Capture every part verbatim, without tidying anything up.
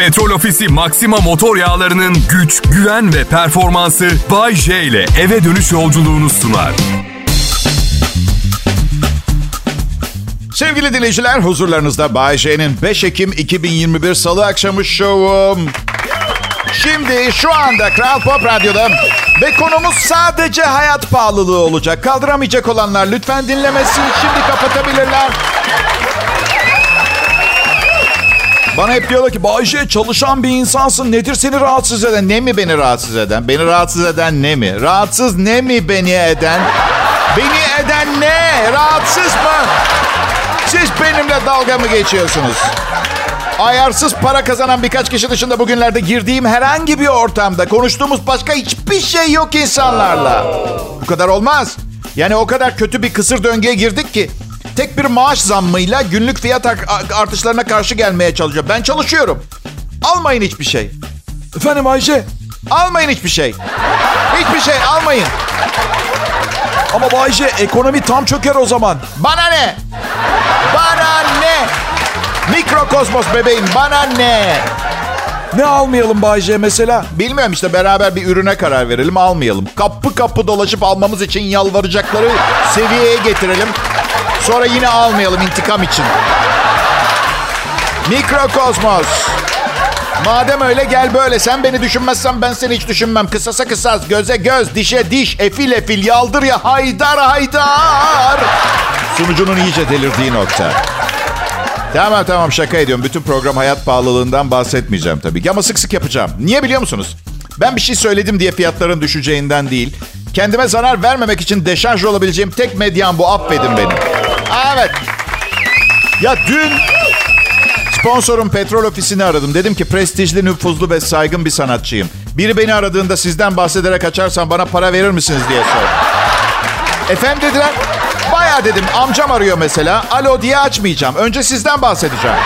Petrol Ofisi Maxima motor yağlarının güç, güven ve performansı Bay J ile eve dönüş yolculuğunu sunar. Sevgili dinleyiciler, huzurlarınızda Bay J'nin beş Ekim iki bin yirmi bir Salı akşamı şovum. Şimdi şu anda Kral Pop Radyo'da ve konumuz sadece hayat pahalılığı olacak. Kaldıramayacak olanlar lütfen dinlemesin. Şimdi kapatabilirler. Bana hep diyorlar ki Bay J çalışan bir insansın. Nedir seni rahatsız eden? Ne mi beni rahatsız eden? Beni rahatsız eden ne mi? Rahatsız ne mi beni eden? Beni eden ne? Rahatsız mı? Siz benimle dalga mı geçiyorsunuz? Ayarsız para kazanan birkaç kişi dışında bugünlerde girdiğim herhangi bir ortamda konuştuğumuz başka hiçbir şey yok insanlarla. Bu kadar olmaz. Yani o kadar kötü bir kısır döngüye girdik ki tek bir maaş zammıyla günlük fiyat artışlarına karşı gelmeye çalışıyor. Ben çalışıyorum. Almayın hiçbir şey. Efendim Ayşe? Almayın hiçbir şey. Hiçbir şey almayın. Ama Bayce ekonomi tam çöker o zaman. Bana ne? Bana ne? Mikrokosmos bebeğim, bana ne? Ne almayalım Bayce mesela? Bilmiyorum işte, beraber bir ürüne karar verelim, almayalım. Kapı kapı dolaşıp almamız için yalvaracakları seviyeye getirelim. Sonra yine almayalım intikam için. Mikrokosmos. Madem öyle gel böyle. Sen beni düşünmezsen ben seni hiç düşünmem. Kısasa kısas, göze göz, dişe diş, efil efil, yaldır ya haydar haydar. Sunucunun iyice delirdiği nokta. Tamam tamam şaka ediyorum. Bütün program hayat pahalılığından bahsetmeyeceğim tabii ki. Ama sık sık yapacağım. Niye biliyor musunuz? Ben bir şey söyledim diye fiyatların düşeceğinden değil. Kendime zarar vermemek için deşarj olabileceğim tek medyam bu. Affedin beni. Evet. Ya dün... Sponsorum Petrol Ofisi'ni aradım. Dedim ki prestijli, nüfuzlu ve saygın bir sanatçıyım. Biri beni aradığında sizden bahsederek açarsan bana para verir misiniz diye sordum. Efendim dediler. Bayağı dedim, amcam arıyor mesela. Alo diye açmayacağım. Önce sizden bahsedeceğim.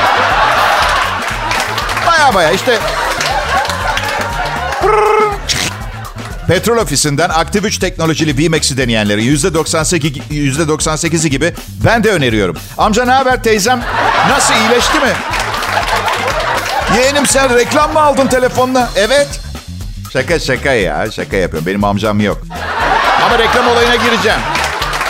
Bayağı bayağı işte. Petrol Ofisi'nden Aktiv üç teknolojili V-Max'i deneyenleri yüzde doksan sekizi gibi ben de öneriyorum. Amca ne haber teyzem? Nasıl, iyileşti mi? Yeğenim sen reklam mı aldın telefonla? Evet. Şaka şaka ya. Şaka yapıyorum. Benim amcam yok. Ama reklam olayına gireceğim.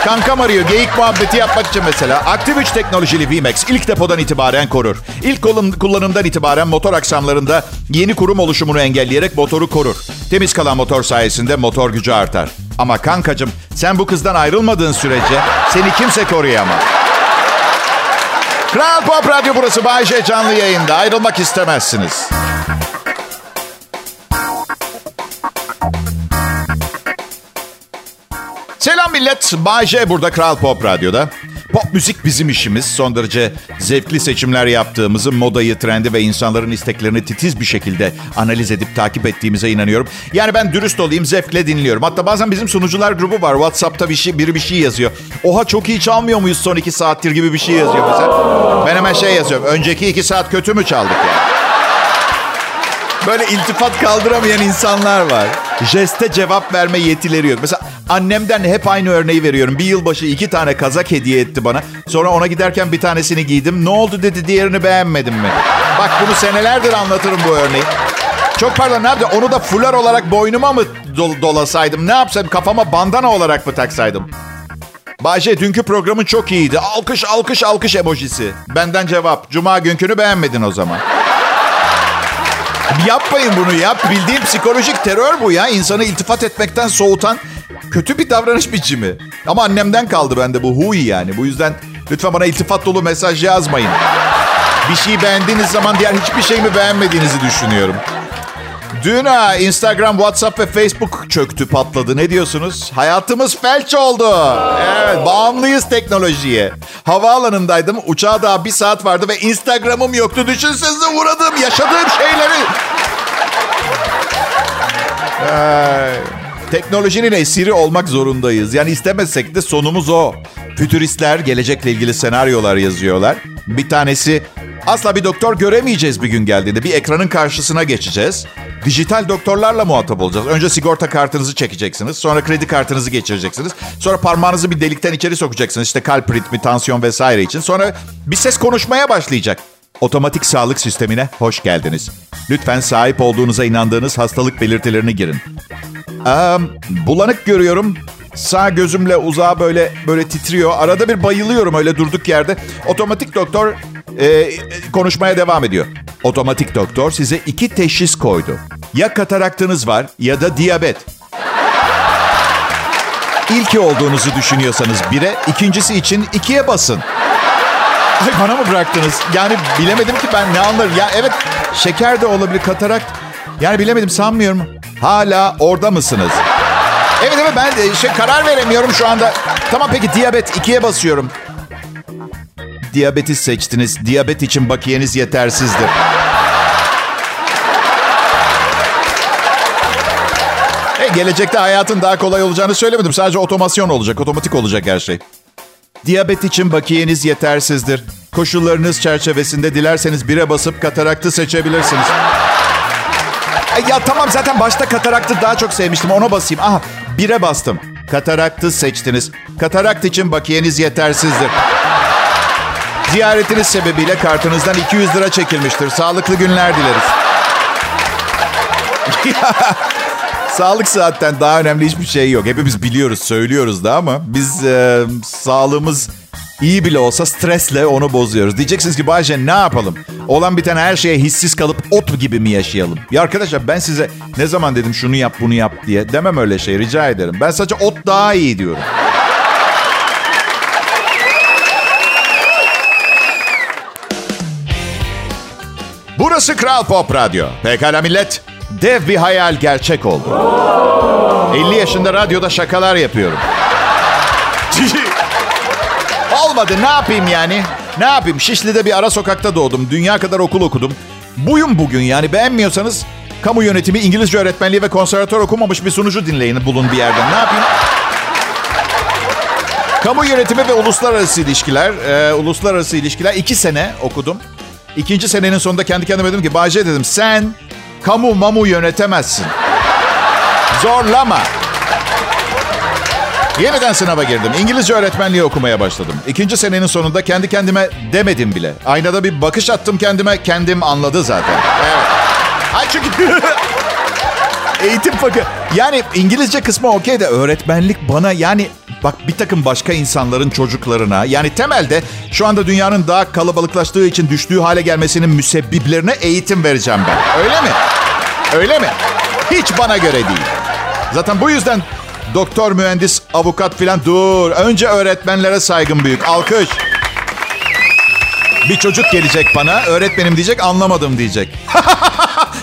Kankam arıyor. Geyik muhabbeti yapmak için mesela. Aktiv üç teknolojili V-Max ilk depodan itibaren korur. İlk kullanımdan itibaren motor aksamlarında yeni kurum oluşumunu engelleyerek motoru korur. Temiz kalan motor sayesinde motor gücü artar. Ama kankacığım sen bu kızdan ayrılmadığın sürece seni kimse koruyamaz. Kral Pop Radyo burası. Bay J canlı yayında. Ayrılmak istemezsiniz. Selam millet. Bay J burada Kral Pop Radyo'da. Pop müzik bizim işimiz. Son derece zevkli seçimler yaptığımızı, modayı, trendi ve insanların isteklerini titiz bir şekilde analiz edip takip ettiğimize inanıyorum. Yani ben dürüst olayım, zevkle dinliyorum. Hatta bazen bizim sunucular grubu var. WhatsApp'ta bir şey, biri bir şey yazıyor. Oha çok iyi çalmıyor muyuz son iki saattir gibi bir şey yazıyor mesela. Ben hemen şey yazıyorum. Önceki iki saat kötü mü çaldık yani? Böyle iltifat kaldıramayan insanlar var. Jeste cevap verme yetileri yok. Mesela annemden hep aynı örneği veriyorum. Bir yılbaşı iki tane kazak hediye etti bana. Sonra ona giderken bir tanesini giydim. Ne oldu dedi, diğerini beğenmedim mi? Bak bunu senelerdir anlatırım bu örneği. Çok pardon, ne yaptım? Onu da fular olarak boynuma mı do- dolasaydım? Ne yapsaydım? Kafama bandana olarak mı taksaydım? Bahçe dünkü programın çok iyiydi. Alkış alkış alkış emojisi. Benden cevap. Cuma günkünü beğenmedin o zaman. Yapmayın bunu ya. Bildiğim psikolojik terör bu ya. İnsanı iltifat etmekten soğutan kötü bir davranış biçimi. Ama annemden kaldı bende bu huy yani. Bu yüzden lütfen bana iltifat dolu mesaj yazmayın. Bir şeyi beğendiğiniz zaman diğer hiçbir şeyimi beğenmediğinizi düşünüyorum. Dün ha, Instagram, WhatsApp ve Facebook çöktü, patladı. Ne diyorsunuz? Hayatımız felç oldu. Evet, bağımlıyız teknolojiye. Havaalanındaydım, uçağa daha bir saat vardı ve Instagram'ım yoktu. Düşünsenize uğradım, yaşadığım şeyleri. Ee, teknolojinin esiri olmak zorundayız. Yani istemesek de sonumuz o. Fütüristler gelecekle ilgili senaryolar yazıyorlar. Bir tanesi... Asla bir doktor göremeyeceğiz bir gün geldiğinde. Bir ekranın karşısına geçeceğiz. Dijital doktorlarla muhatap olacağız. Önce sigorta kartınızı çekeceksiniz. Sonra kredi kartınızı geçireceksiniz. Sonra parmağınızı bir delikten içeri sokacaksınız. İşte kalp ritmi, tansiyon vesaire için. Sonra bir ses konuşmaya başlayacak. Otomatik sağlık sistemine hoş geldiniz. Lütfen sahip olduğunuza inandığınız hastalık belirtilerini girin. Aa, bulanık görüyorum. Sağ gözümle uzağa böyle böyle titriyor. Arada bir bayılıyorum öyle durduk yerde. Otomatik doktor e, konuşmaya devam ediyor. Otomatik doktor size iki teşhis koydu. Ya kataraktınız var ya da diyabet. İlki olduğunuzu düşünüyorsanız bire, ikincisi için ikiye basın. Ay bana mı bıraktınız? Yani bilemedim ki ben ne anlarım. Ya evet şeker de olabilir, katarakt. Yani bilemedim sanmıyorum. Hala orada mısınız? Evet evet ben de şey, karar veremiyorum şu anda. Tamam peki diyabet ikiye basıyorum. Diyabeti seçtiniz. Diyabet için bakiyeniz yetersizdir. E, gelecekte hayatın daha kolay olacağını söylemedim. Sadece otomasyon olacak, otomatik olacak her şey. Diyabet için bakiyeniz yetersizdir. Koşullarınız çerçevesinde dilerseniz bire basıp kataraktı seçebilirsiniz. Ya tamam zaten başta kataraktı daha çok sevmiştim. Ona basayım. Aha bire bastım. Kataraktı seçtiniz. Katarakt için bakiyeniz yetersizdir. Ziyaretiniz sebebiyle kartınızdan iki yüz lira çekilmiştir. Sağlıklı günler dileriz. Sağlık saatten daha önemli hiçbir şey yok. Hepimiz biliyoruz, söylüyoruz da ama biz e, sağlığımız iyi bile olsa stresle onu bozuyoruz. Diyeceksiniz ki Bayce ne yapalım? Olan biten her şeye hissiz kalıp ot gibi mi yaşayalım? Ya arkadaşlar ben size ne zaman dedim şunu yap bunu yap diye demem öyle şey rica ederim. Ben sadece ot daha iyi diyorum. Burası Kral Pop Radyo. Pekala millet. Dev bir hayal gerçek oldu. elli yaşında radyoda şakalar yapıyorum. Olmadı ne yapayım yani? Ne yapayım? Şişli'de bir ara sokakta doğdum. Dünya kadar okul okudum. Buyum bugün yani. Beğenmiyorsanız kamu yönetimi, İngilizce öğretmenliği ve konservatuvar okumamış bir sunucu dinleyin bulun bir yerden. Ne yapayım? Kamu yönetimi ve uluslararası ilişkiler. E, uluslararası ilişkiler. iki sene okudum. İkinci senenin sonunda kendi kendime dedim ki Bahçe dedim sen... Kamu mamu yönetemezsin. Zorlama. Yeniden sınava girdim. İngilizce öğretmenliği okumaya başladım. İkinci senenin sonunda kendi kendime demedim bile. Aynada bir bakış attım kendime. Kendim anladı zaten. Evet. Ay çünkü... Eğitim fakir. Yani İngilizce kısmı okey de öğretmenlik bana yani... Bak bir takım başka insanların çocuklarına... Yani temelde şu anda dünyanın daha kalabalıklaştığı için... Düştüğü hale gelmesinin müsebbiblerine eğitim vereceğim ben. Öyle mi? Öyle mi? Hiç bana göre değil. Zaten bu yüzden doktor, mühendis, avukat filan... Dur. Önce öğretmenlere saygım büyük. Alkış. Bir çocuk gelecek bana. Öğretmenim diyecek, anlamadım diyecek.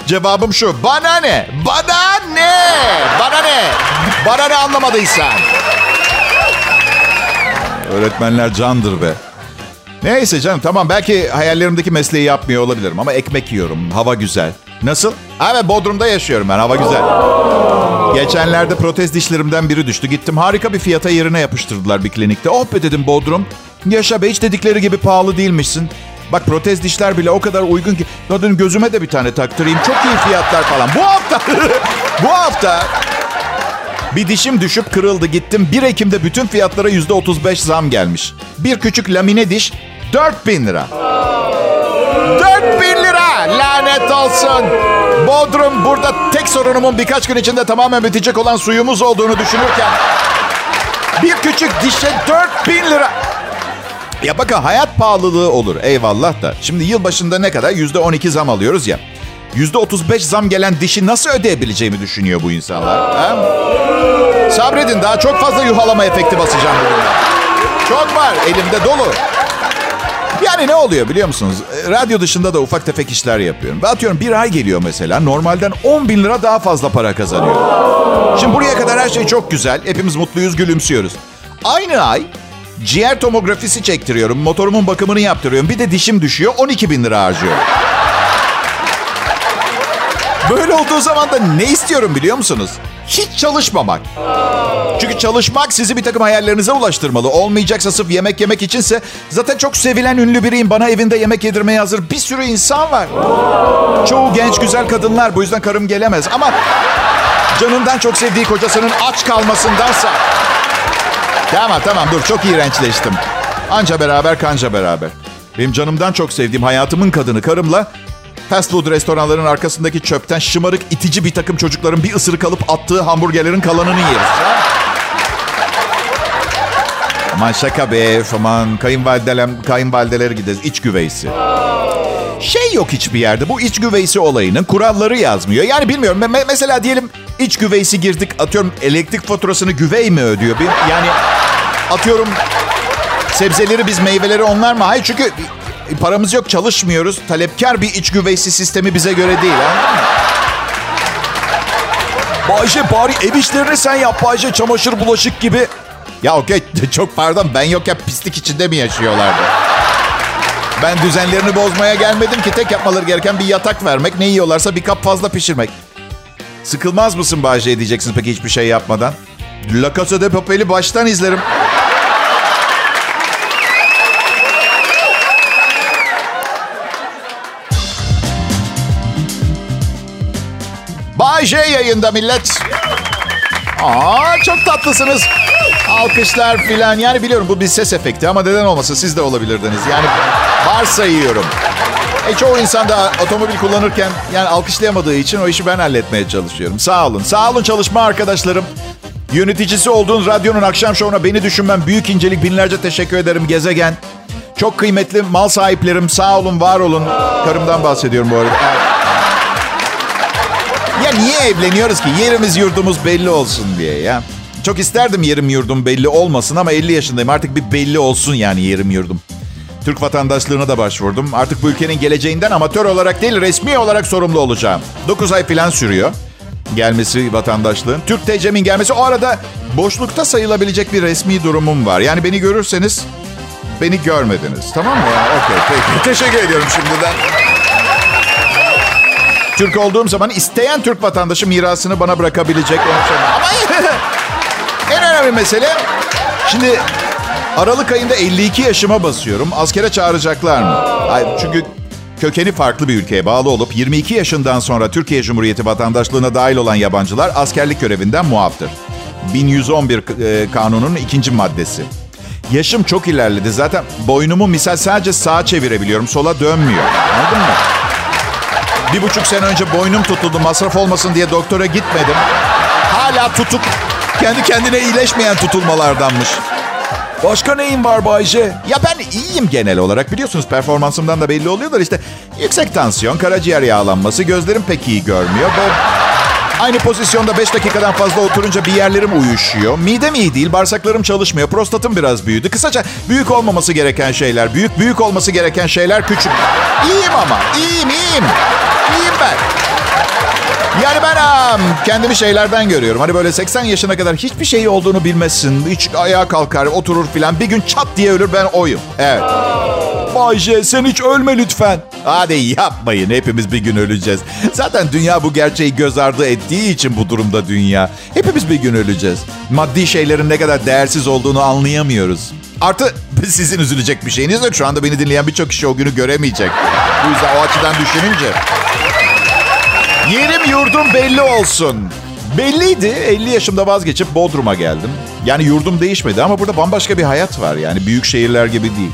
Cevabım şu. Bana ne? Bana ne? Bana ne? Bana ne anlamadıysan? Öğretmenler candır be. Neyse canım tamam belki hayallerimdeki mesleği yapmıyor olabilirim ama ekmek yiyorum. Hava güzel. Nasıl? Ha ben Bodrum'da yaşıyorum ben. Hava güzel. Geçenlerde protez dişlerimden biri düştü. Gittim harika bir fiyata yerine yapıştırdılar bir klinikte. Oh be dedim Bodrum. Yaşa be hiç dedikleri gibi pahalı değilmişsin. Bak protez dişler bile o kadar uygun ki. Dün gözüme de bir tane taktırayım. Çok iyi fiyatlar falan. Bu hafta. bu hafta. Bir dişim düşüp kırıldı gittim. bir Ekim'de bütün fiyatlara yüzde otuz beş zam gelmiş. Bir küçük lamine diş dört bin lira. dört bin lira lanet olsun. Bodrum burada tek sorunumun birkaç gün içinde tamamen bitecek olan suyumuz olduğunu düşünürken. Bir küçük dişe dört bin lira. Ya bakın hayat pahalılığı olur eyvallah da. Şimdi yılbaşında ne kadar yüzde on iki zam alıyoruz ya. yüzde otuz beş zam gelen dişi nasıl ödeyebileceğimi düşünüyor bu insanlar. Ha? Sabredin daha çok fazla yuhalama efekti basacağım bugün. Çok var elimde dolu. Yani ne oluyor biliyor musunuz? Radyo dışında da ufak tefek işler yapıyorum. Ve atıyorum bir ay geliyor mesela. Normalden on bin lira daha fazla para kazanıyorum. Şimdi buraya kadar her şey çok güzel. Hepimiz mutluyuz, gülümsüyoruz. Aynı ay ciğer tomografisi çektiriyorum. Motorumun bakımını yaptırıyorum. Bir de dişim düşüyor. on iki bin lira harcıyorum. Böyle olduğu zaman da ne istiyorum biliyor musunuz? Hiç çalışmamak. Çünkü çalışmak sizi bir takım hayallerinize ulaştırmalı. Olmayacaksa sırf yemek yemek içinse zaten çok sevilen ünlü biriyim. Bana evinde yemek yedirmeye hazır bir sürü insan var. Çoğu genç güzel kadınlar bu yüzden karım gelemez. Ama canından çok sevdiği kocasının aç kalmasındansa... Tamam tamam dur çok iğrençleştim. Anca beraber kanca beraber. Benim canımdan çok sevdiğim hayatımın kadını karımla fast food restoranların arkasındaki çöpten şımarık itici bir takım çocukların bir ısırık alıp attığı hamburgerlerin kalanını yeriz. Aman şaka be, aman kayınvalidelere gideriz. İç güveysi. Şey yok hiçbir yerde. Bu iç güveysi olayının kuralları yazmıyor. Yani bilmiyorum. Me- mesela diyelim iç güveysi girdik. Atıyorum elektrik faturasını güvey mi ödüyor? Yani atıyorum sebzeleri biz, meyveleri onlar mı? Hayır, çünkü paramız yok, çalışmıyoruz. Talepkar bir iç güveysi sistemi bize göre değil. Anladın mı? Bayce, bari ev işlerini sen yap Bayce. Çamaşır, bulaşık gibi. Ya okey, çok pardon, ben yokken pislik içinde mi yaşıyorlardı? Ben düzenlerini bozmaya gelmedim ki. Tek yapmaları gereken bir yatak vermek, ne yiyorlarsa bir kap fazla pişirmek. Sıkılmaz mısın Bahçe'ye diyeceksiniz peki hiçbir şey yapmadan? La Casa de Papel'i baştan izlerim. Bay J yayında millet. Aa, çok tatlısınız. Alkışlar filan. Yani biliyorum bu bir ses efekti ama neden olmasın, siz de olabilirdiniz. Yani varsayıyorum. E, çoğu insan da otomobil kullanırken yani alkışlayamadığı için o işi ben halletmeye çalışıyorum. Sağ olun. Sağ olun çalışma arkadaşlarım. Yöneticisi olduğun radyonun akşam şovuna beni düşünmen büyük incelik. Binlerce teşekkür ederim gezegen. Çok kıymetli mal sahiplerim. Sağ olun, var olun. Karımdan bahsediyorum bu arada. Ya niye evleniyoruz ki? Yerimiz yurdumuz belli olsun diye ya. Çok isterdim yerim yurdum belli olmasın ama elli yaşındayım. Artık bir belli olsun yani yerim yurdum. Türk vatandaşlığına da başvurdum. Artık bu ülkenin geleceğinden amatör olarak değil, resmi olarak sorumlu olacağım. dokuz ay falan sürüyor gelmesi vatandaşlığın. Türk T C'min gelmesi. O arada boşlukta sayılabilecek bir resmi durumum var. Yani beni görürseniz beni görmediniz. Tamam mı? Okey, peki. Teşekkür ediyorum şimdiden. Türk olduğum zaman isteyen Türk vatandaşı mirasını bana bırakabilecek. Ama... En önemli mesele, şimdi Aralık ayında elli iki yaşıma basıyorum. Askere çağıracaklar mı? Hayır, çünkü kökeni farklı bir ülkeye bağlı olup yirmi iki yaşından sonra Türkiye Cumhuriyeti vatandaşlığına dahil olan yabancılar askerlik görevinden muaftır. bin yüz on bir kanunun ikinci maddesi. Yaşım çok ilerledi. Zaten boynumu misal sadece sağa çevirebiliyorum. Sola dönmüyor. Anladın mı? Bir buçuk sene önce boynum tutuldu. Masraf olmasın diye doktora gitmedim. Hala tutuk. Kendi kendine iyileşmeyen tutulmalardanmış. Başka neyin var Bayce? Ya ben iyiyim genel olarak. Biliyorsunuz performansımdan da belli oluyorlar işte. Yüksek tansiyon, karaciğer yağlanması, gözlerim pek iyi görmüyor. Ben aynı pozisyonda beş dakikadan fazla oturunca bir yerlerim uyuşuyor. Midem iyi değil, bağırsaklarım çalışmıyor. Prostatım biraz büyüdü. Kısaca büyük olmaması gereken şeyler büyük, büyük olması gereken şeyler küçük. İyiyim ama, iyiyim, iyiyim. İyiyim ben. Yani ben am, kendimi şeylerden görüyorum. Hani böyle seksen yaşına kadar hiçbir şey olduğunu bilmezsin. Hiç ayağa kalkar, oturur filan. Bir gün çat diye ölür, ben oyum. Evet. Bay J, sen hiç ölme lütfen. Hadi yapmayın, hepimiz bir gün öleceğiz. Zaten dünya bu gerçeği göz ardı ettiği için bu durumda dünya. Hepimiz bir gün öleceğiz. Maddi şeylerin ne kadar değersiz olduğunu anlayamıyoruz. Artı sizin üzülecek bir şeyiniz yok. Şu anda beni dinleyen birçok kişi o günü göremeyecek. Bu yüzden o açıdan düşününce... Yerim yurdum belli olsun. Belliydi. elli yaşımda vazgeçip Bodrum'a geldim. Yani yurdum değişmedi ama burada bambaşka bir hayat var. Yani büyük şehirler gibi değil.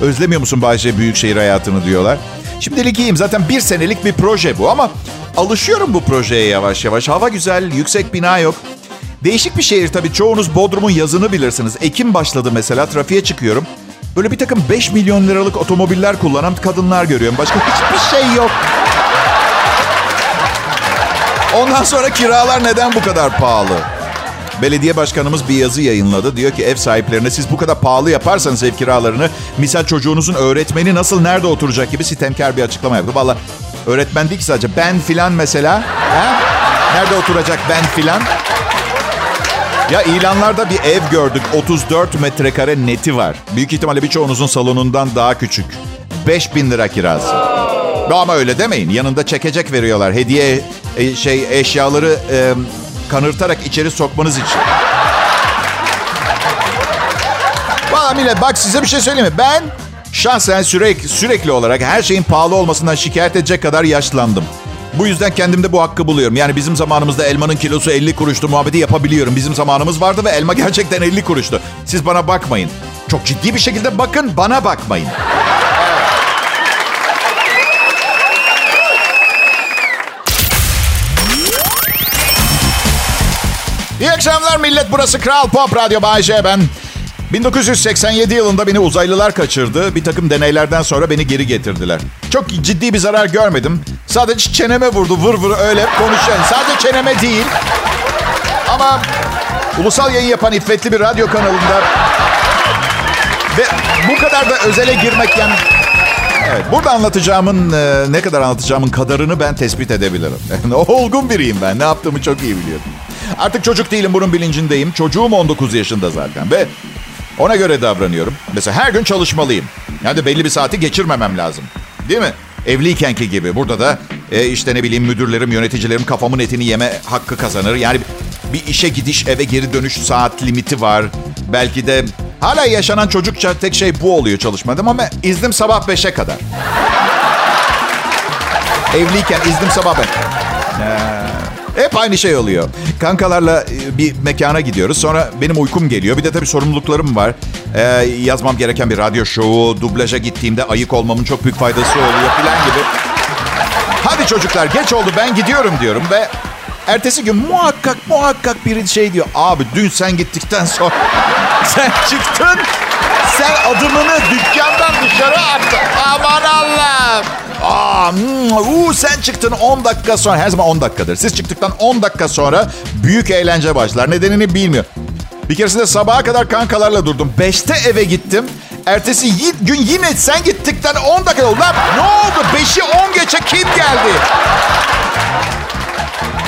Özlemiyor musun Bahçe büyük şehir hayatını diyorlar. Şimdilik iyiyim. Zaten bir senelik bir proje bu ama alışıyorum bu projeye yavaş yavaş. Hava güzel, yüksek bina yok. Değişik bir şehir tabii. Çoğunuz Bodrum'un yazını bilirsiniz. Ekim başladı mesela, trafiğe çıkıyorum. Böyle bir takım beş milyon liralık otomobiller kullanan kadınlar görüyorum. Başka hiçbir şey yok. Ondan sonra kiralar neden bu kadar pahalı? Belediye başkanımız bir yazı yayınladı. Diyor ki ev sahiplerine, siz bu kadar pahalı yaparsanız ev kiralarını, misal çocuğunuzun öğretmeni nasıl nerede oturacak gibi sitemkar bir açıklama yaptı. Valla öğretmen değil ki sadece, ben filan mesela. He? Nerede oturacak ben filan? Ya ilanlarda bir ev gördük. otuz dört metrekare neti var. Büyük ihtimalle birçoğunuzun salonundan daha küçük. beş bin lira kirası. Ama öyle demeyin. Yanında çekecek veriyorlar. Hediye e, şey eşyaları e, kanırtarak içeri sokmanız için. Valla millet, bak size bir şey söyleyeyim mi? Ben şahsen sürekli, sürekli olarak her şeyin pahalı olmasından şikayet edecek kadar yaşlandım. Bu yüzden kendimde bu hakkı buluyorum. Yani bizim zamanımızda elmanın kilosu elli kuruştu muhabbeti yapabiliyorum. Bizim zamanımız vardı ve elma gerçekten elli kuruştu. Siz bana bakmayın. Çok ciddi bir şekilde bakın, bana bakmayın. Evet. İyi akşamlar millet. Burası Kral Pop Radyo. Bay J ben. bin dokuz yüz seksen yedi yılında beni uzaylılar kaçırdı. Bir takım deneylerden sonra beni geri getirdiler. Çok ciddi bir zarar görmedim. Sadece çeneme vurdu. Vır vır öyle konuşuyorum. Sadece çeneme değil. Ama ulusal yayın yapan iffetli bir radyo kanalında ve bu kadar da özele girmek yani... Evet, burada anlatacağımın, ne kadar anlatacağımın kadarını ben tespit edebilirim. Olgun biriyim ben. Ne yaptığımı çok iyi biliyorum. Artık çocuk değilim, bunun bilincindeyim. Çocuğum on dokuz yaşında zaten ve ona göre davranıyorum. Mesela her gün çalışmalıyım. Yani belli bir saati geçirmemem lazım. Değil mi? Evliykenki gibi. Burada da e, işte ne bileyim müdürlerim, yöneticilerim kafamın etini yeme hakkı kazanır. Yani bir işe gidiş, eve geri dönüş saat limiti var. Belki de hala yaşanan çocukça tek şey bu oluyor çalışmadım ama iznim sabah beşe kadar. Evliyken iznim sabah beşe. Hep aynı şey oluyor. Kankalarla bir mekana gidiyoruz. Sonra benim uykum geliyor. Bir de tabii sorumluluklarım var. Ee, yazmam gereken bir radyo şovu, dublaja gittiğimde ayık olmamın çok büyük faydası oluyor falan gibi. Hadi çocuklar geç oldu ben gidiyorum diyorum ve ertesi gün muhakkak muhakkak biri şey diyor. Abi dün sen gittikten sonra sen çıktın. Sen adımını dükkandan dışarı attın. Aman Allah'ım. Aa, uu, sen çıktın on dakika sonra. Her zaman on dakikadır. Siz çıktıktan on dakika sonra büyük eğlence başlar. Nedenini bilmiyor. Bir keresinde sabaha kadar kankalarla durdum. Beşte eve gittim. Ertesi gün yine sen gittikten on dakika oldu. Lan ne oldu? Beşi on geçe kim geldi?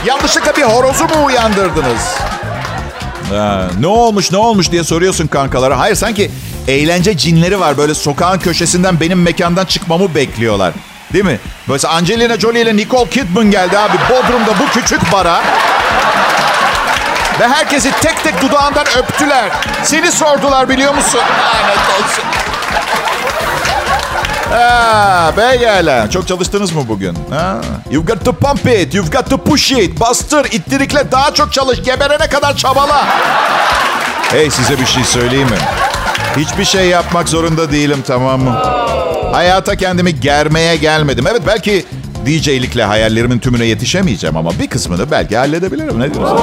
Yanlışlıkla bir horozu mu uyandırdınız? Ha, ne olmuş ne olmuş diye soruyorsun kankalara. Hayır sanki eğlence cinleri var. Böyle sokağın köşesinden benim mekandan çıkmamı bekliyorlar. Değil mi? Böyle Angelina Jolie ile Nicole Kidman geldi abi. Bodrum'da bu küçük bara. Ve herkesi tek tek dudağından öptüler. Seni sordular biliyor musun? Lanet olsun. Aa, beyler. Çok çalıştınız mı bugün? Ha? You've got to pump it. You've got to push it. Bastır, ittirikle daha çok çalış. Geberene kadar çabala. Hey size bir şey söyleyeyim mi? Hiçbir şey yapmak zorunda değilim tamam mı? Hayata kendimi germeye gelmedim. Evet belki D J'likle hayallerimin tümüne yetişemeyeceğim ama bir kısmını belki halledebilirim. Ne diyorsunuz?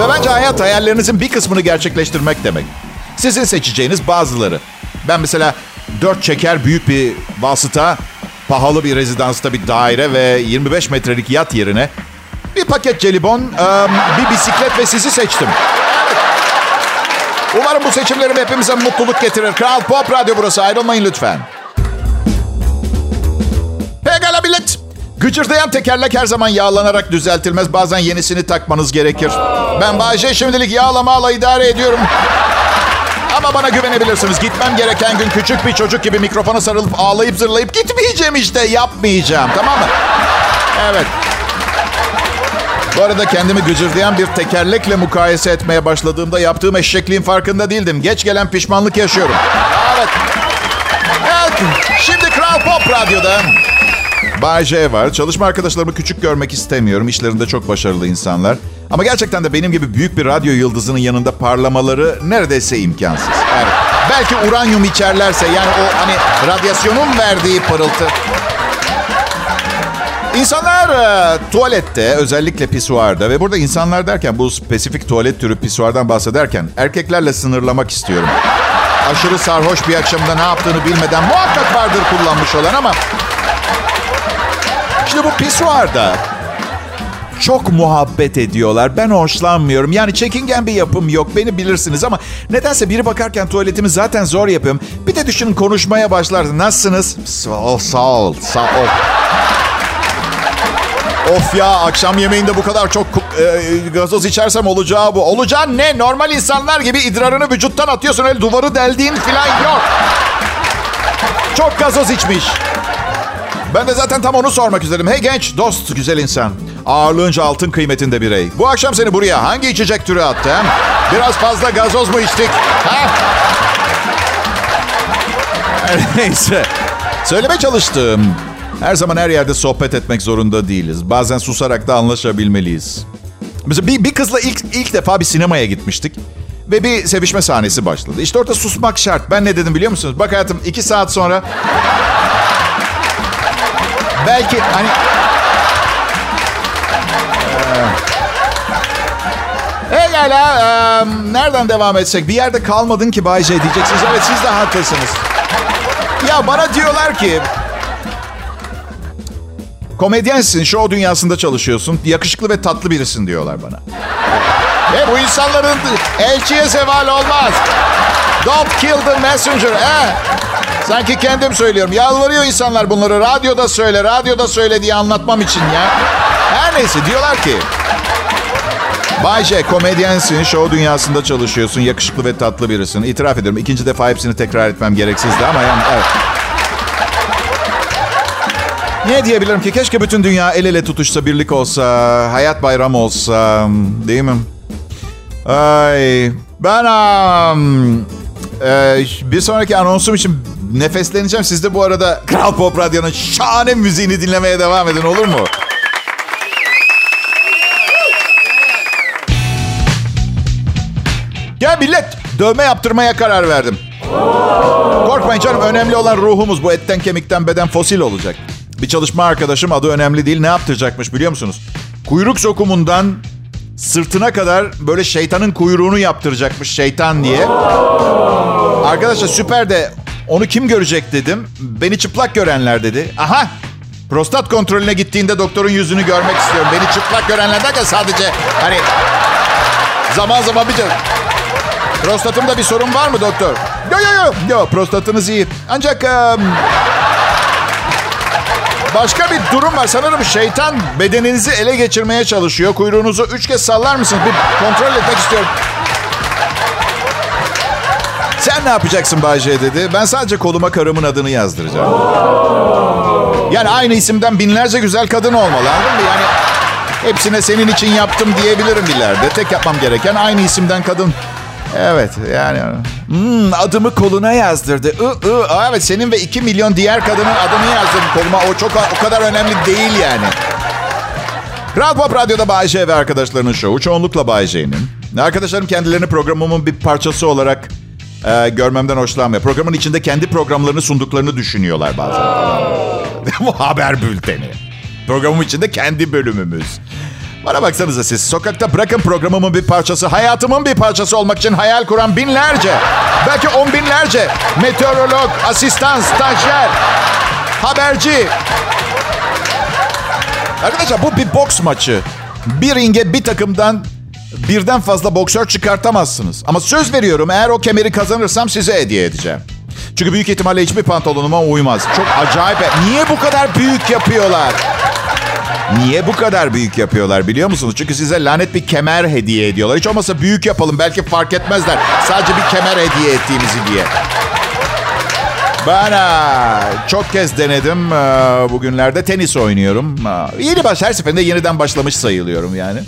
Ve bence hayat hayallerinizin bir kısmını gerçekleştirmek demek. Sizin seçeceğiniz bazıları. Ben mesela dört çeker büyük bir vasıta, pahalı bir rezidansta bir daire ve yirmi beş metrelik yat yerine bir paket jelibon, bir bisiklet ve sizi seçtim. Umarım bu seçimlerim hepimize mutluluk getirir. Kral Pop Radyo burası. Ayrılmayın lütfen. Pekala millet. Gıcırdayan tekerlek her zaman yağlanarak düzeltilmez. Bazen yenisini takmanız gerekir. Ben Bay J şimdilik yağlamayla idare ediyorum. Ama bana güvenebilirsiniz. Gitmem gereken gün küçük bir çocuk gibi mikrofona sarılıp ağlayıp zırlayıp gitmeyeceğim işte yapmayacağım. Tamam mı? Evet. Bu arada kendimi gıcırdayan bir tekerlekle mukayese etmeye başladığımda yaptığım eşekliğin farkında değildim. Geç gelen pişmanlık yaşıyorum. Evet. Evet. Şimdi Kral Pop Radyo'da Bay J var. Çalışma arkadaşlarımı küçük görmek istemiyorum. İşlerinde çok başarılı insanlar. Ama gerçekten de benim gibi büyük bir radyo yıldızının yanında parlamaları neredeyse imkansız. Evet. Belki uranyum içerlerse yani o hani radyasyonun verdiği parıltı... İnsanlar e, tuvalette, özellikle pisuarda ve burada insanlar derken bu spesifik tuvalet türü pisuardan bahsederken erkeklerle sınırlamak istiyorum. Aşırı sarhoş bir akşamda ne yaptığını bilmeden muhakkak vardır kullanmış olan ama... Şimdi bu pisuarda çok muhabbet ediyorlar. Ben hoşlanmıyorum. Yani çekingen bir yapım yok. Beni bilirsiniz ama nedense biri bakarken tuvaletimi zaten zor yapıyorum. Bir de düşünün konuşmaya başlarsın. Nasılsınız? Sağ ol, sağ ol, sağ ol. Of ya akşam yemeğinde bu kadar çok e, gazoz içersem olacağı bu. Olacağı ne? Normal insanlar gibi idrarını vücuttan atıyorsun. Öyle duvarı deldiğin falan yok. Çok gazoz içmiş. Ben de zaten tam onu sormak üzereyim. Hey genç, dost, güzel insan. Ağırlığınca altın kıymetinde birey. Bu akşam seni buraya hangi içecek türü attı? He? Biraz fazla gazoz mu içtik? Ha? Neyse. Söyleme çalıştım. Her zaman her yerde sohbet etmek zorunda değiliz. Bazen susarak da anlaşabilmeliyiz. Mesela bir, bir kızla ilk ilk defa bir sinemaya gitmiştik. Ve bir sevişme sahnesi başladı. İşte orada susmak şart. Ben ne dedim biliyor musunuz? Bak hayatım iki saat sonra... Belki hani... Pekala. E, nereden devam etsek? Bir yerde kalmadın ki Bay J diyeceksiniz. Evet, siz de haklısınız. Ya bana diyorlar ki... Komedyensin, show dünyasında çalışıyorsun. Yakışıklı ve tatlı birisin diyorlar bana. Ve bu insanların elçiye zeval olmaz. Don't kill the messenger. Eh. Sanki kendim söylüyorum. Yalvarıyor insanlar bunları. Radyoda söyle, radyoda söyle diye anlatmam için ya. Her neyse diyorlar ki... Bay J, komedyensin, show dünyasında çalışıyorsun, yakışıklı ve tatlı birisin. İtiraf ediyorum, ikinci defa hepsini tekrar etmem gereksizdi ama yani evet. Ne diyebilirim ki? Keşke bütün dünya el ele tutuşsa, birlik olsa, hayat bayramı olsa, değil mi? Ay, ben um, e, bir sonraki anonsum için nefesleneceğim. Siz de bu arada Kral Pop Radyo'nun şahane müziğini dinlemeye devam edin, olur mu? Ya millet, dövme yaptırmaya karar verdim. Korkmayın canım, önemli olan ruhumuz. Bu etten kemikten beden fosil olacak. Bir çalışma arkadaşım, adı önemli değil, ne yaptıracakmış biliyor musunuz? Kuyruk sokumundan sırtına kadar böyle şeytanın kuyruğunu yaptıracakmış, şeytan diye. Arkadaşlar süper de onu kim görecek dedim. Beni çıplak görenler dedi. Aha, prostat kontrolüne gittiğinde doktorun yüzünü görmek istiyorum. Beni çıplak görenlerden de sadece hani zaman zaman bir canım. Prostatımda bir sorun var mı doktor? Yo yo yo. Yo, prostatınız iyi. Ancak um, başka bir durum var. Sanırım şeytan bedeninizi ele geçirmeye çalışıyor. Kuyruğunuzu üç kez sallar mısınız? Bir kontrol etmek istiyorum. Sen ne yapacaksın Bay J dedi. Ben sadece koluma karımın adını yazdıracağım. Yani aynı isimden binlerce güzel kadın olmalı. Anladın mı? Yani hepsine senin için yaptım diyebilirim ileride. Tek yapmam gereken aynı isimden kadın. Evet yani. Hmm, adımı koluna yazdırdı. I, I. Aa, evet, senin ve iki milyon diğer kadının adını yazdırdım koluma. O çok o kadar önemli değil yani. Kral Pop Radyo'da Bay J ve arkadaşlarının şovu. Çoğunlukla Bay J'nin. Arkadaşlarım kendilerini programımın bir parçası olarak e, görmemden hoşlanmıyor. Programın içinde kendi programlarını sunduklarını düşünüyorlar bazen. Bu haber bülteni. Programın içinde kendi bölümümüz. Bana baksanıza siz. Sokakta bırakın programımın bir parçası. Hayatımın bir parçası olmak için hayal kuran binlerce, belki on binlerce meteorolog, asistan, stajyer, haberci. Arkadaşlar bu bir boks maçı. Bir ringe bir takımdan birden fazla boksör çıkartamazsınız. Ama söz veriyorum, eğer o kemeri kazanırsam size hediye edeceğim. Çünkü büyük ihtimalle hiçbir pantolonuma uymaz. Çok acayip. Niye bu kadar büyük yapıyorlar? Niye bu kadar büyük yapıyorlar biliyor musunuz? Çünkü size lanet bir kemer hediye ediyorlar. Hiç olmazsa büyük yapalım, belki fark etmezler. Sadece bir kemer hediye ettiğimizi diye. Ben çok kez denedim. Bugünlerde tenis oynuyorum. Yeni baş, her seferinde yeniden başlamış sayılıyorum yani.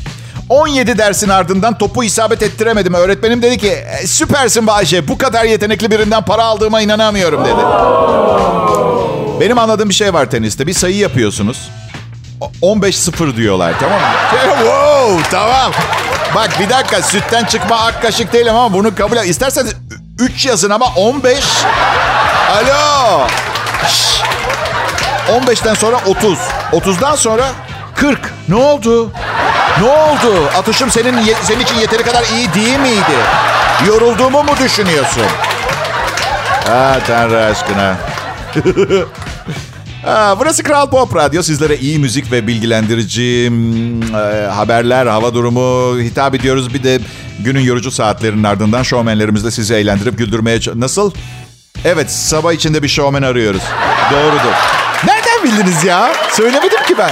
on yedi dersin ardından topu isabet ettiremedim. Öğretmenim dedi ki, süpersin Bay J, bu kadar yetenekli birinden para aldığıma inanamıyorum dedi. Benim anladığım bir şey var teniste. Bir sayı yapıyorsunuz. on beş sıfır diyorlar, tamam mı? Wow, tamam. Bak bir dakika, sütten çıkma ak kaşık değilim ama bunu kabul et. İsterseniz üç yazın ama on beş. Alo. Şş. on beşten sonra otuz. otuzdan sonra kırk. Ne oldu? Ne oldu? Atışım senin ye- senin için yeteri kadar iyi değil miydi? Yorulduğumu mu düşünüyorsun? Ah Tanrı aşkına. Aa, burası Kral Pop Radyo. Sizlere iyi müzik ve bilgilendirici e, haberler, hava durumu hitap ediyoruz. Bir de günün yorucu saatlerinin ardından şovmenlerimizle sizi eğlendirip güldürmeye... Nasıl? Evet, sabah içinde bir şovmen arıyoruz. Doğrudur. Nereden bildiniz ya? Söylemedim ki ben.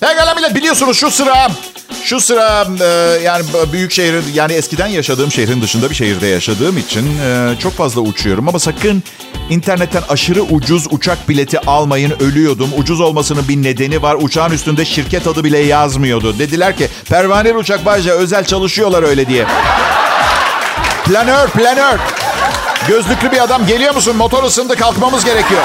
Pekala millet, biliyorsunuz şu sıra... Şu sıra e, yani büyük şehrin, yani eskiden yaşadığım şehrin dışında bir şehirde yaşadığım için e, çok fazla uçuyorum. Ama sakın internetten aşırı ucuz uçak bileti almayın, ölüyordum. Ucuz olmasının bir nedeni var. Uçağın üstünde şirket adı bile yazmıyordu. Dediler ki pervaneli uçak Bay J, özel çalışıyorlar öyle diye. Planör planör. Gözlüklü bir adam, geliyor musun? Motor ısındı, kalkmamız gerekiyor.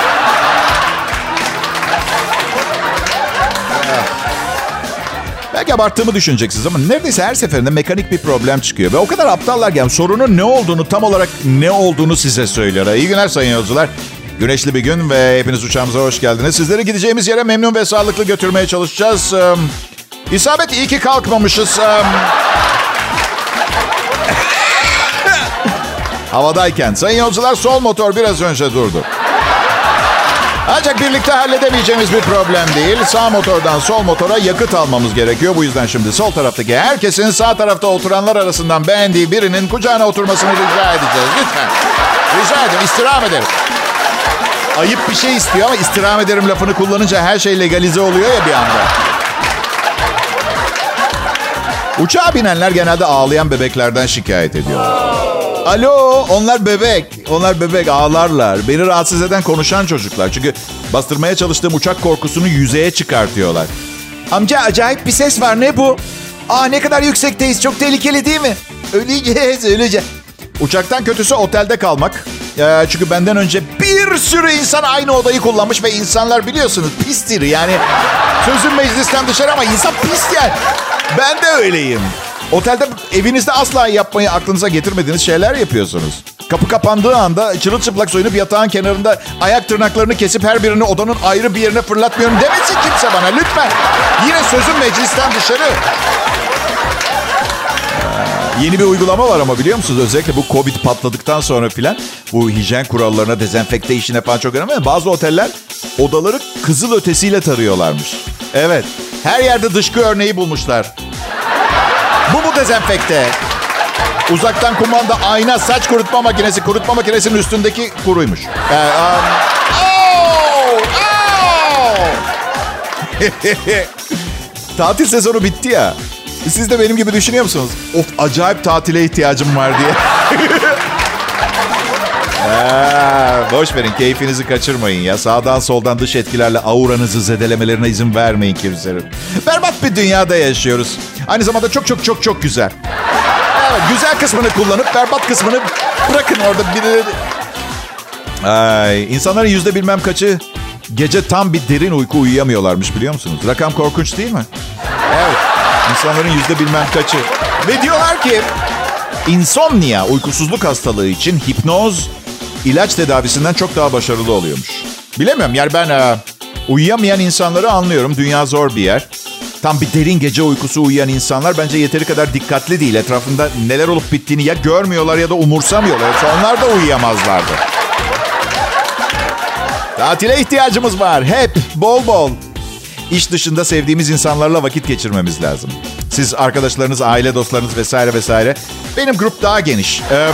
Belki abarttığımı düşüneceksiniz ama neredeyse her seferinde mekanik bir problem çıkıyor. Ve o kadar aptallar ki yani sorunun ne olduğunu, tam olarak ne olduğunu size söylüyorlar. İyi günler sayın yolcular. Güneşli bir gün ve hepiniz uçağımıza hoş geldiniz. Sizleri gideceğimiz yere memnun ve sağlıklı götürmeye çalışacağız. Ee, isabet iyi ki kalkmamışız. Ee, havadayken. Sayın yolcular, sol motor biraz önce durdu. Ancak birlikte halledemeyeceğimiz bir problem değil. Sağ motordan sol motora yakıt almamız gerekiyor. Bu yüzden şimdi sol taraftaki herkesin sağ tarafta oturanlar arasından beğendiği birinin kucağına oturmasını rica edeceğiz. Lütfen. Rica ederim. İstirham ederim. Ayıp bir şey istiyor ama istirham ederim lafını kullanınca her şey legalize oluyor ya bir anda. Uçağa binenler genelde ağlayan bebeklerden şikayet ediyorlar. Alo, onlar bebek. Onlar bebek, ağlarlar. Beni rahatsız eden konuşan çocuklar. Çünkü bastırmaya çalıştığım uçak korkusunu yüzeye çıkartıyorlar. Amca, acayip bir ses var. Ne bu? Aa, ne kadar yüksekteyiz. Çok tehlikeli değil mi? Öleceğiz, öleceğiz. Uçaktan kötüsü otelde kalmak. Ee, çünkü benden önce bir sürü insan aynı odayı kullanmış ve insanlar biliyorsunuz pistir. Yani sözüm meclisten dışarı ama insan pis yani. Ben de öyleyim. Otelde, evinizde asla yapmayı aklınıza getirmediğiniz şeyler yapıyorsunuz. Kapı kapandığı anda çırılçıplak soyunup yatağın kenarında ayak tırnaklarını kesip her birini odanın ayrı bir yerine fırlatmıyorum demesin kimse bana lütfen. Yine sözüm meclisten dışarı. Ee, yeni bir uygulama var ama biliyor musunuz? Özellikle bu COVID patladıktan sonra filan bu hijyen kurallarına, dezenfekte işine falan çok önemli ama bazı oteller odaları kızıl ötesiyle tarıyorlarmış. Evet, her yerde dışkı örneği bulmuşlar. Bu mu dezenfekte? Uzaktan kumanda, ayna, saç kurutma makinesi. Kurutma makinesinin üstündeki kuruymuş. Ee, um... oh, oh. Tatil sezonu bitti ya. Siz de benim gibi düşünüyor musunuz? Of, acayip tatile ihtiyacım var diye. Aa, boş verin, keyfinizi kaçırmayın ya. Sağdan soldan dış etkilerle auranızı zedelemelerine izin vermeyin kimsenin. Berbat bir dünyada yaşıyoruz. Aynı zamanda çok çok çok çok güzel. Evet, güzel kısmını kullanıp berbat kısmını bırakın orada. Ay, insanların yüzde bilmem kaçı gece tam bir derin uyku uyuyamıyorlarmış biliyor musunuz? Rakam korkunç değil mi? Evet, insanların yüzde bilmem kaçı. Ve diyorlar ki insomnia, uykusuzluk hastalığı için hipnoz ilaç tedavisinden çok daha başarılı oluyormuş. Bilemiyorum. Yani ben e, uyuyamayan insanları anlıyorum. Dünya zor bir yer. Tam bir derin gece uykusu uyuyan insanlar bence yeteri kadar dikkatli değil. Etrafında neler olup bittiğini ya görmüyorlar ya da umursamıyorlar. Onlar da uyuyamazlardı. Tatile ihtiyacımız var. Hep bol bol. İş dışında sevdiğimiz insanlarla vakit geçirmemiz lazım. Siz arkadaşlarınız, aile dostlarınız vesaire vesaire. Benim grup daha geniş. Ee,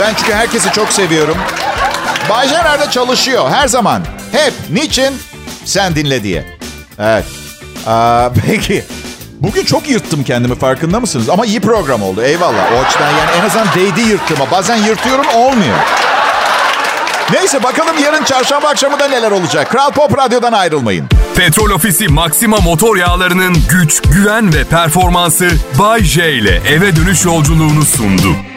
Ben çünkü herkesi çok seviyorum. Bay J nerede çalışıyor? Her zaman. Hep. Niçin? Sen dinle diye. Evet. Aa, peki. Bugün çok yırttım kendimi, farkında mısınız? Ama iyi program oldu. Eyvallah. O açıdan yani en azından değdi yırttığıma. Bazen yırtıyorum, olmuyor. Neyse, bakalım yarın çarşamba akşamı da neler olacak. Kral Pop Radyo'dan ayrılmayın. Petrol Ofisi Maxima motor yağlarının güç, güven ve performansı Bay J ile eve dönüş yolculuğunu sundu.